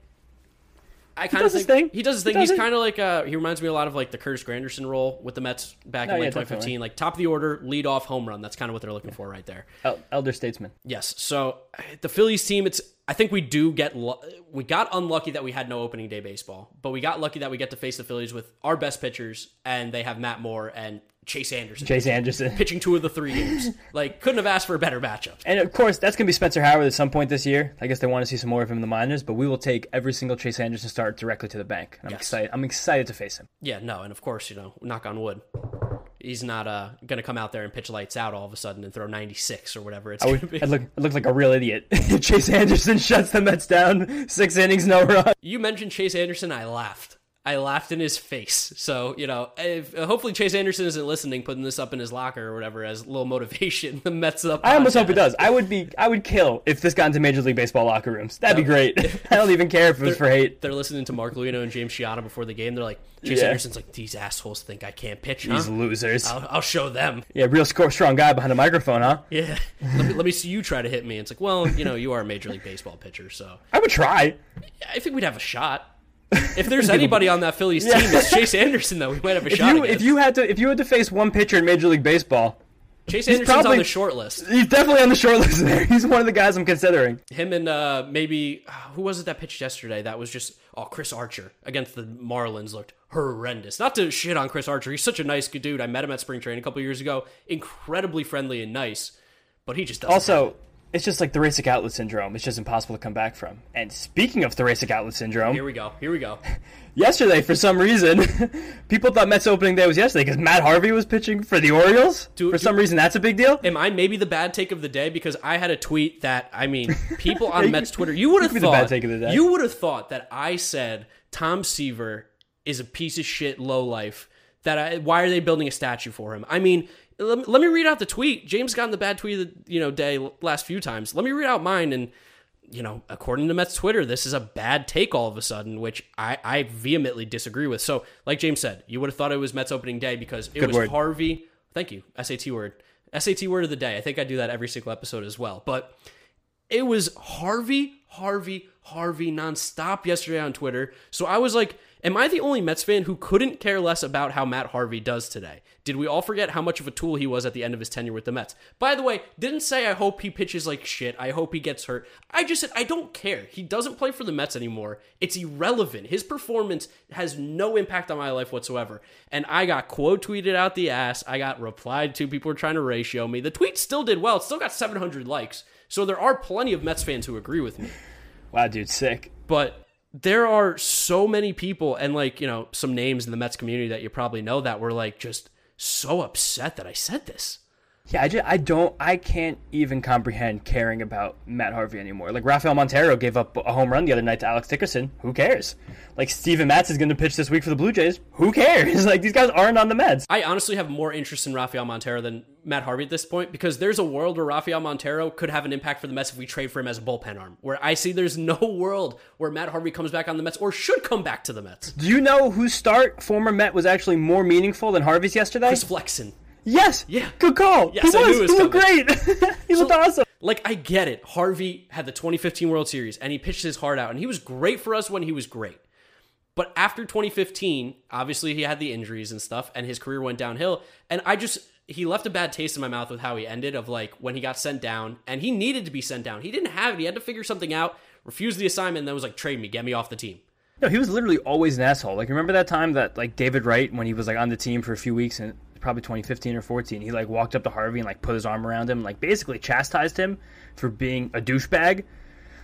I kind of think thing. he does his thing. He does he's kind of like uh, he reminds me a lot of like the Curtis Granderson role with the Mets back no, in like yeah, twenty fifteen, definitely. Like top of the order, lead off home run. That's kind of what they're looking yeah. for right there. Elder statesman. Yes. So the Phillies team, it's I think we do get we got unlucky that we had no opening day baseball, but we got lucky that we get to face the Phillies with our best pitchers, and they have Matt Moore and Chase Anderson. Chase Anderson. Pitching two of the three games. Like, couldn't have asked for a better matchup. And, of course, that's going to be Spencer Howard at some point this year. I guess they want to see some more of him in the minors, but we will take every single Chase Anderson start directly to the bank. And I'm yes. excited. I'm excited to face him. Yeah, no, and, of course, you know, knock on wood. He's not uh, going to come out there and pitch lights out all of a sudden and throw ninety-six or whatever it's going to be. I look, I look like a real idiot. Chase Anderson shuts the Mets down. Six innings, no run. You mentioned Chase Anderson, I laughed. I laughed in his face. So, you know, if, uh, hopefully Chase Anderson isn't listening, putting this up in his locker or whatever as a little motivation. The Mets Up Podcast. I almost hope it does. I would be, I would kill if this got into Major League Baseball locker rooms. That'd no. be great. I don't even care if it was for hate. They're listening to Mark Luino and James Scianna before the game. They're like, Chase yeah. Anderson's like, these assholes think I can't pitch, huh? These losers. I'll, I'll show them. Yeah, real score, strong guy behind a microphone, huh? Yeah. let, me, let me see you try to hit me. It's like, well, you know, you are a Major League Baseball pitcher, so. I would try. I think we'd have a shot. If there's anybody on that Phillies team, yeah. it's Chase Anderson. Though we might have a if shot. You, if you had to, if you had to face one pitcher in Major League Baseball, Chase Anderson's probably, on the short list. He's definitely on the short list. There, he's one of the guys I'm considering. Him and uh, maybe who was it that pitched yesterday? That was just oh, Chris Archer against the Marlins looked horrendous. Not to shit on Chris Archer, he's such a nice good dude. I met him at spring training a couple years ago. Incredibly friendly and nice, but he just doesn't also. It's just like thoracic outlet syndrome. It's just impossible to come back from. And speaking of thoracic outlet syndrome... Here we go. Here we go. Yesterday, for some reason, people thought Mets opening day was yesterday because Matt Harvey was pitching for the Orioles. Do, for do, some reason, that's a big deal. Am I maybe the bad take of the day? Because I had a tweet that, I mean, people on Mets Twitter... You would have thought... The bad take of the day. You would have thought that I said Tom Seaver is a piece of shit lowlife. That I, why are they building a statue for him? I mean... Let me read out the tweet. James got in the bad tweet of the you know, day last few times. Let me read out mine. And, you know, according to Mets Twitter, this is a bad take all of a sudden, which I, I vehemently disagree with. So, like James said, you would have thought it was Mets opening day because it Good was word. Harvey. Thank you. S A T word. S A T word of the day. I think I do that every single episode as well. But it was Harvey, Harvey, Harvey nonstop yesterday on Twitter. So I was like... Am I the only Mets fan who couldn't care less about how Matt Harvey does today? Did we all forget how much of a tool he was at the end of his tenure with the Mets? By the way, didn't say I hope he pitches like shit. I hope he gets hurt. I just said I don't care. He doesn't play for the Mets anymore. It's irrelevant. His performance has no impact on my life whatsoever. And I got quote tweeted out the ass. I got replied to. People were trying to ratio me. The tweet still did well. It still got seven hundred likes. So there are plenty of Mets fans who agree with me. Wow, dude, sick. But... There are so many people and like, you know, some names in the Mets community that you probably know that were like just so upset that I said this. Yeah, I, just, I don't, I can't even comprehend caring about Matt Harvey anymore. Like, Rafael Montero gave up a home run the other night to Alex Dickerson. Who cares? Like, Steven Matz is going to pitch this week for the Blue Jays. Who cares? Like, these guys aren't on the Mets. I honestly have more interest in Rafael Montero than Matt Harvey at this point, because there's a world where Rafael Montero could have an impact for the Mets if we trade for him as a bullpen arm, where I see there's no world where Matt Harvey comes back on the Mets or should come back to the Mets. Do you know whose start, former Met, was actually more meaningful than Harvey's yesterday? Chris Flexen. Yes. Yeah. Good call. Yes, he was. I knew it was he coming. Looked great. He so, looked awesome. Like, I get it. Harvey had the twenty fifteen World Series, and he pitched his heart out, and he was great for us when he was great. But after twenty fifteen, obviously he had the injuries and stuff, and his career went downhill. And I just, he left a bad taste in my mouth with how he ended, of like when he got sent down, and he needed to be sent down. He didn't have it. He had to figure something out. Refused the assignment, and then was like, "Trade me. Get me off the team." No, he was literally always an asshole. Like, remember that time that like David Wright, when he was like on the team for a few weeks and. Probably twenty fifteen or fourteen, he like walked up to Harvey and like put his arm around him and like basically chastised him for being a douchebag.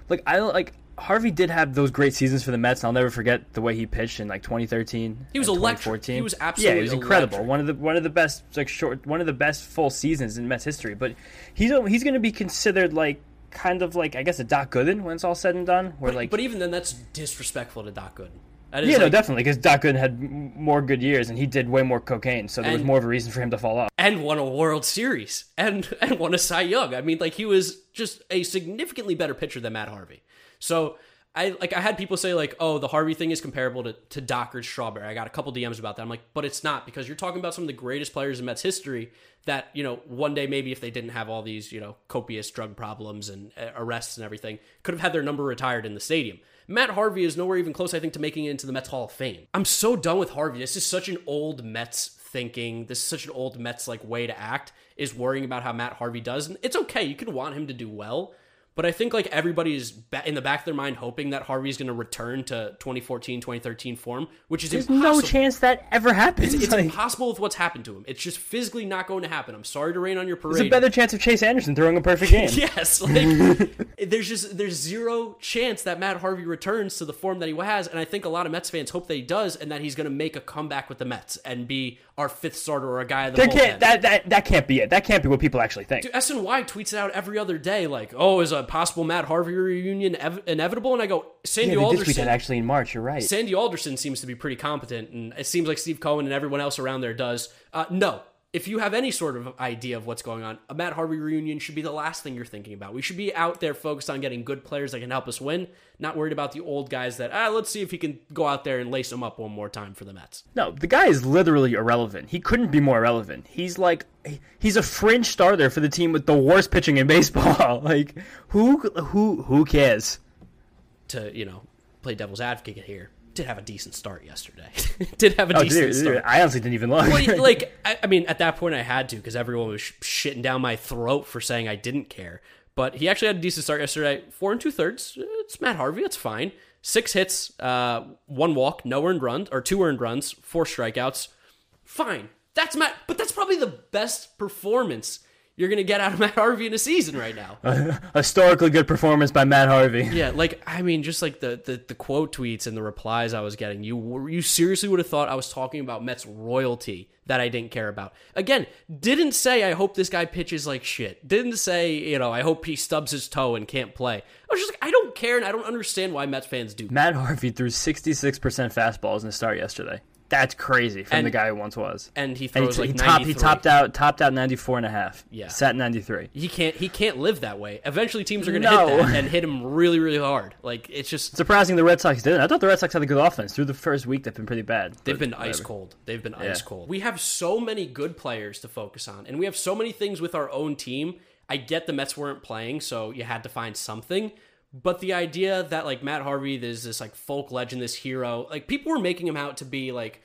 Like, I like Harvey did have those great seasons for the Mets, and I'll never forget the way he pitched in like twenty thirteen. He was electric. He was absolutely yeah, he was incredible. Electric. One of the one of the best like short one of the best full seasons in Mets history. But he's he's going to be considered like kind of like, I guess, a Doc Gooden when it's all said and done. Where but, like, but even then, that's disrespectful to Doc Gooden. Yeah, like, no, definitely, because Doc Gooden had more good years, and he did way more cocaine, so there and, was more of a reason for him to fall off. And won a World Series, and and won a Cy Young. I mean, like, he was just a significantly better pitcher than Matt Harvey. So, I like I had people say, like, oh, the Harvey thing is comparable to, to Doc or Strawberry. I got a couple D Ms about that. I'm like, but it's not, because you're talking about some of the greatest players in Mets history that, you know, one day maybe if they didn't have all these, you know, copious drug problems and arrests and everything, could have had their number retired in the stadium. Matt Harvey is nowhere even close, I think, to making it into the Mets Hall of Fame. I'm so done with Harvey. This is such an old Mets thinking. This is such an old Mets like way to act, is worrying about how Matt Harvey does. And it's okay. You can want him to do well. But I think like everybody is in the back of their mind hoping that Harvey's going to return to twenty fourteen, twenty thirteen form, which is There's impossible. There's no chance that ever happens. It's, it's like, impossible with what's happened to him. It's just physically not going to happen. I'm sorry to rain on your parade. There's a better chance of Chase Anderson throwing a perfect game. Yes. Like, there's just there's zero chance that Matt Harvey returns to the form that he has, and I think a lot of Mets fans hope that he does, and that he's going to make a comeback with the Mets and be our fifth starter or a guy of the bullpen. That, that, that can't be it. That can't be what people actually think. Dude, S N Y tweets it out every other day like, oh, is a possible Matt Harvey reunion ev- inevitable? And I go, Sandy yeah, Alderson. This weekend actually in March, you're right. Sandy Alderson seems to be pretty competent, and it seems like Steve Cohen and everyone else around there does. Uh, no. If you have any sort of idea of what's going on, a Matt Harvey reunion should be the last thing you're thinking about. We should be out there focused on getting good players that can help us win, not worried about the old guys that, ah, let's see if he can go out there and lace them up one more time for the Mets. No, the guy is literally irrelevant. He couldn't be more irrelevant. He's like, he's a fringe starter for the team with the worst pitching in baseball. Like, who, who, who cares? To, you know, play devil's advocate here. Did have a decent start yesterday. did have a oh, decent dude, start. Dude, I honestly didn't even look. Well, like, I, I mean, at that point I had to, because everyone was sh- shitting down my throat for saying I didn't care. But he actually had a decent start yesterday. Four and two thirds. It's Matt Harvey. It's fine. Six hits, uh, one walk, no earned runs, or two earned runs, four strikeouts. Fine. That's Matt. But that's probably the best performance you're going to get out of Matt Harvey in a season right now. A historically good performance by Matt Harvey. Yeah, like, I mean, just like the, the the quote tweets and the replies I was getting, you you seriously would have thought I was talking about Mets royalty that I didn't care about. Again, didn't say I hope this guy pitches like shit. Didn't say, you know, I hope he stubs his toe and can't play. I was just like, I don't care, and I don't understand why Mets fans do. Matt Harvey threw sixty-six percent fastballs in the start yesterday. That's crazy from and, the guy who once was. And he throws and he, like he ninety-three. Top, he topped out, topped out ninety-four and a half. Yeah. Sat ninety-three. He can't He can't live that way. Eventually teams are going to no. hit that and hit him really, really hard. Like, it's just... surprising the Red Sox didn't. I thought the Red Sox had a good offense. Through the first week, they've been pretty bad. They've been whatever. ice cold. They've been yeah. ice cold. We have so many good players to focus on, and we have so many things with our own team. I get the Mets weren't playing, so you had to find something. But the idea that, like, Matt Harvey, there's this, like, folk legend, this hero. Like, people were making him out to be, like,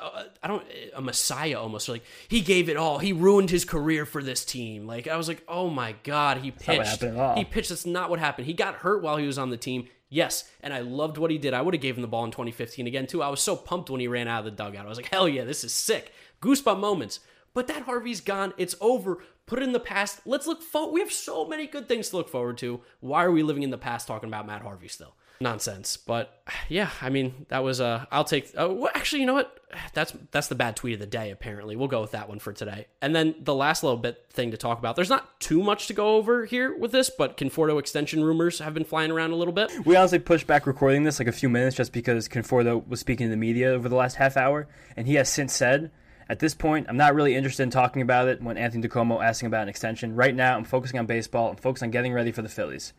uh, I don't, a messiah almost. Like, he gave it all. He ruined his career for this team. Like, I was like, oh, my God, he pitched. That's not what happened at all. He pitched. That's not what happened. He got hurt while he was on the team. Yes, and I loved what he did. I would have gave him the ball in twenty fifteen again, too. I was so pumped when he ran out of the dugout. I was like, hell yeah, this is sick. Goosebump moments. But that Harvey's gone. It's over. Put it in the past. Let's look forward. We have so many good things to look forward to. Why are we living in the past talking about Matt Harvey still? Nonsense. But yeah, I mean, that was, uh, I'll take, uh, well, actually, you know what? That's, that's the bad tweet of the day, apparently. We'll go with that one for today. And then the last little bit thing to talk about, there's not too much to go over here with this, but Conforto extension rumors have been flying around a little bit. We honestly pushed back recording this like a few minutes just because Conforto was speaking to the media over the last half hour, and he has since said, at this point, I'm not really interested in talking about it when Anthony DiComo asking about an extension. Right now, I'm focusing on baseball. I'm focused on getting ready for the Phillies.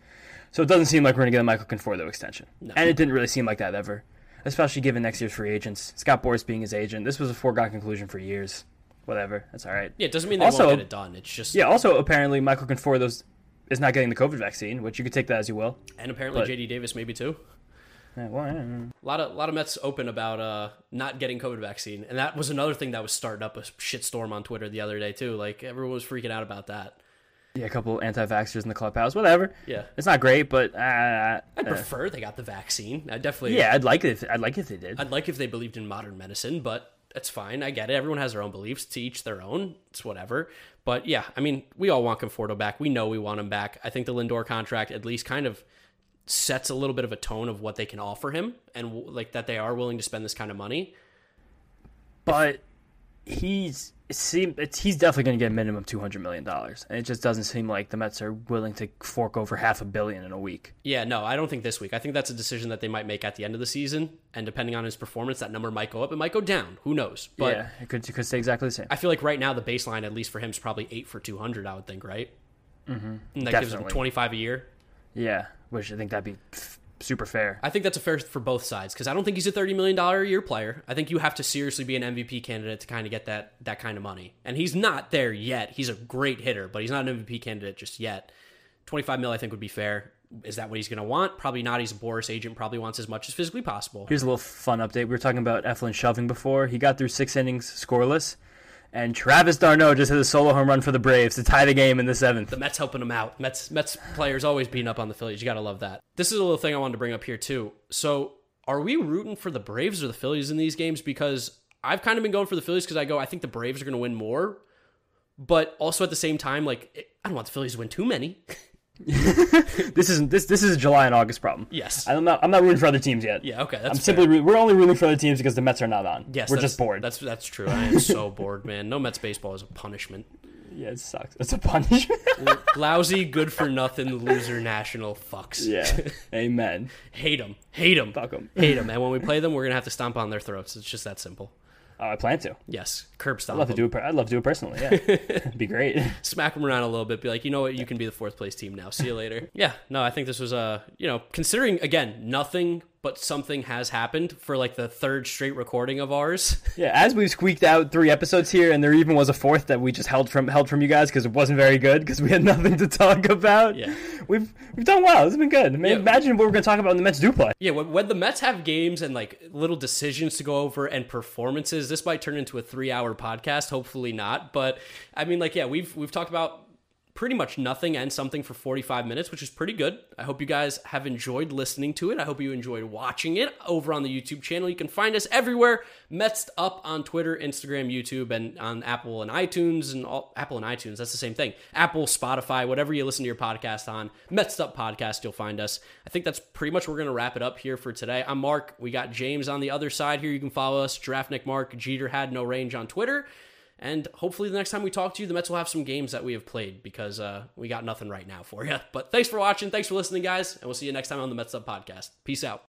So it doesn't seem like we're going to get a Michael Conforto extension. No. And it didn't really seem like that ever, especially given next year's free agents. Scott Boras being his agent. This was a foregone conclusion for years. Whatever. That's all right. Yeah, it doesn't mean they also won't get it done. It's just... Yeah, also, apparently, Michael Conforto is not getting the COVID vaccine, which you could take that as you will. And apparently but... J D Davis maybe too. Yeah, well, I don't know. A lot of a lot of Mets open about uh, not getting COVID vaccine, and that was another thing that was starting up a shitstorm on Twitter the other day too. Like everyone was freaking out about that. Yeah, a couple anti-vaxxers in the clubhouse, whatever. Yeah, it's not great, but uh, I'd uh, prefer they got the vaccine. I definitely. Yeah, I'd like it. If, I'd like if they did. I'd like if they believed in modern medicine, but that's fine. I get it. Everyone has their own beliefs. To each their own. It's whatever. But yeah, I mean, we all want Conforto back. We know we want him back. I think the Lindor contract at least kind of sets a little bit of a tone of what they can offer him and like that they are willing to spend this kind of money. But he's it seemed, it's, he's definitely going to get a minimum two hundred million dollars. And it just doesn't seem like the Mets are willing to fork over half a billion in a week. Yeah, no, I don't think this week. I think that's a decision that they might make at the end of the season. And depending on his performance, that number might go up. It might go down. Who knows? But yeah, it could, it could stay exactly the same. I feel like right now the baseline, at least for him, is probably eight for two hundred, I would think, right? Mm-hmm. And that definitely gives him twenty-five a year. Yeah, which I think that'd be f- super fair. I think that's a fair for both sides because I don't think he's a thirty million dollars a year player. I think you have to seriously be an M V P candidate to kind of get that that kind of money. And he's not there yet. He's a great hitter, but he's not an M V P candidate just yet. twenty-five mil I think would be fair. Is that what he's going to want? Probably not. He's a Boras agent, probably wants as much as physically possible. Here's a little fun update. We were talking about Eflin shoving before. He got through six innings scoreless. And Travis d'Arnaud just hit a solo home run for the Braves to tie the game in the seventh. The Mets helping him out. Mets Mets players always beating up on the Phillies. You got to love that. This is a little thing I wanted to bring up here, too. So are we rooting for the Braves or the Phillies in these games? Because I've kind of been going for the Phillies because I go, I think the Braves are going to win more. But also at the same time, like, I don't want the Phillies to win too many. this isn't this this is a July and August problem. Yes, I'm not I'm not rooting for other teams yet. Yeah, okay, that's I'm fair. simply we're only rooting for other teams because the Mets are not on. Yes, we're just bored. That's that's true. I am so bored, man. No Mets baseball is a punishment. Yeah, it sucks. It's a punishment. Lousy, good for nothing, loser, national fucks. Yeah, amen. Hate them, hate them, fuck them, hate them. And when we play them, we're gonna have to stomp on their throats. It's just that simple. Uh, I plan to. Yes, curb stomp. I'd love to do it. I'd love to do it personally. Yeah, it'd be great. Smack them around a little bit. Be like, you know what? You can be the fourth place team now. See you later. Yeah. No, I think this was a uh, you know, considering again nothing but something has happened for like the third straight recording of ours. Yeah, as we've squeaked out three episodes here, and there even was a fourth that we just held from held from you guys because it wasn't very good because we had nothing to talk about. Yeah, we've we've done well. It's been good. I mean, yeah. Imagine what we're going to talk about when the Mets do play. Yeah, when, when the Mets have games and like little decisions to go over and performances, this might turn into a three-hour podcast. Hopefully not, but I mean, like, yeah, we've we've talked about pretty much nothing and something for forty-five minutes, which is pretty good. I hope you guys have enjoyed listening to it. I hope you enjoyed watching it over on the YouTube channel. You can find us everywhere. Mets Up on Twitter, Instagram, YouTube, and on Apple and iTunes and all Apple and iTunes. That's the same thing. Apple, Spotify, whatever you listen to your podcast on. Mets Up Podcast, you'll find us. I think that's pretty much where we're going to wrap it up here for today. I'm Mark. We got James on the other side here. You can follow us. Draftnik Mark, Jeter Had No Range on Twitter. And hopefully the next time we talk to you, the Mets will have some games that we have played because uh, we got nothing right now for you. But thanks for watching. Thanks for listening, guys. And we'll see you next time on the Mets Up Podcast. Peace out.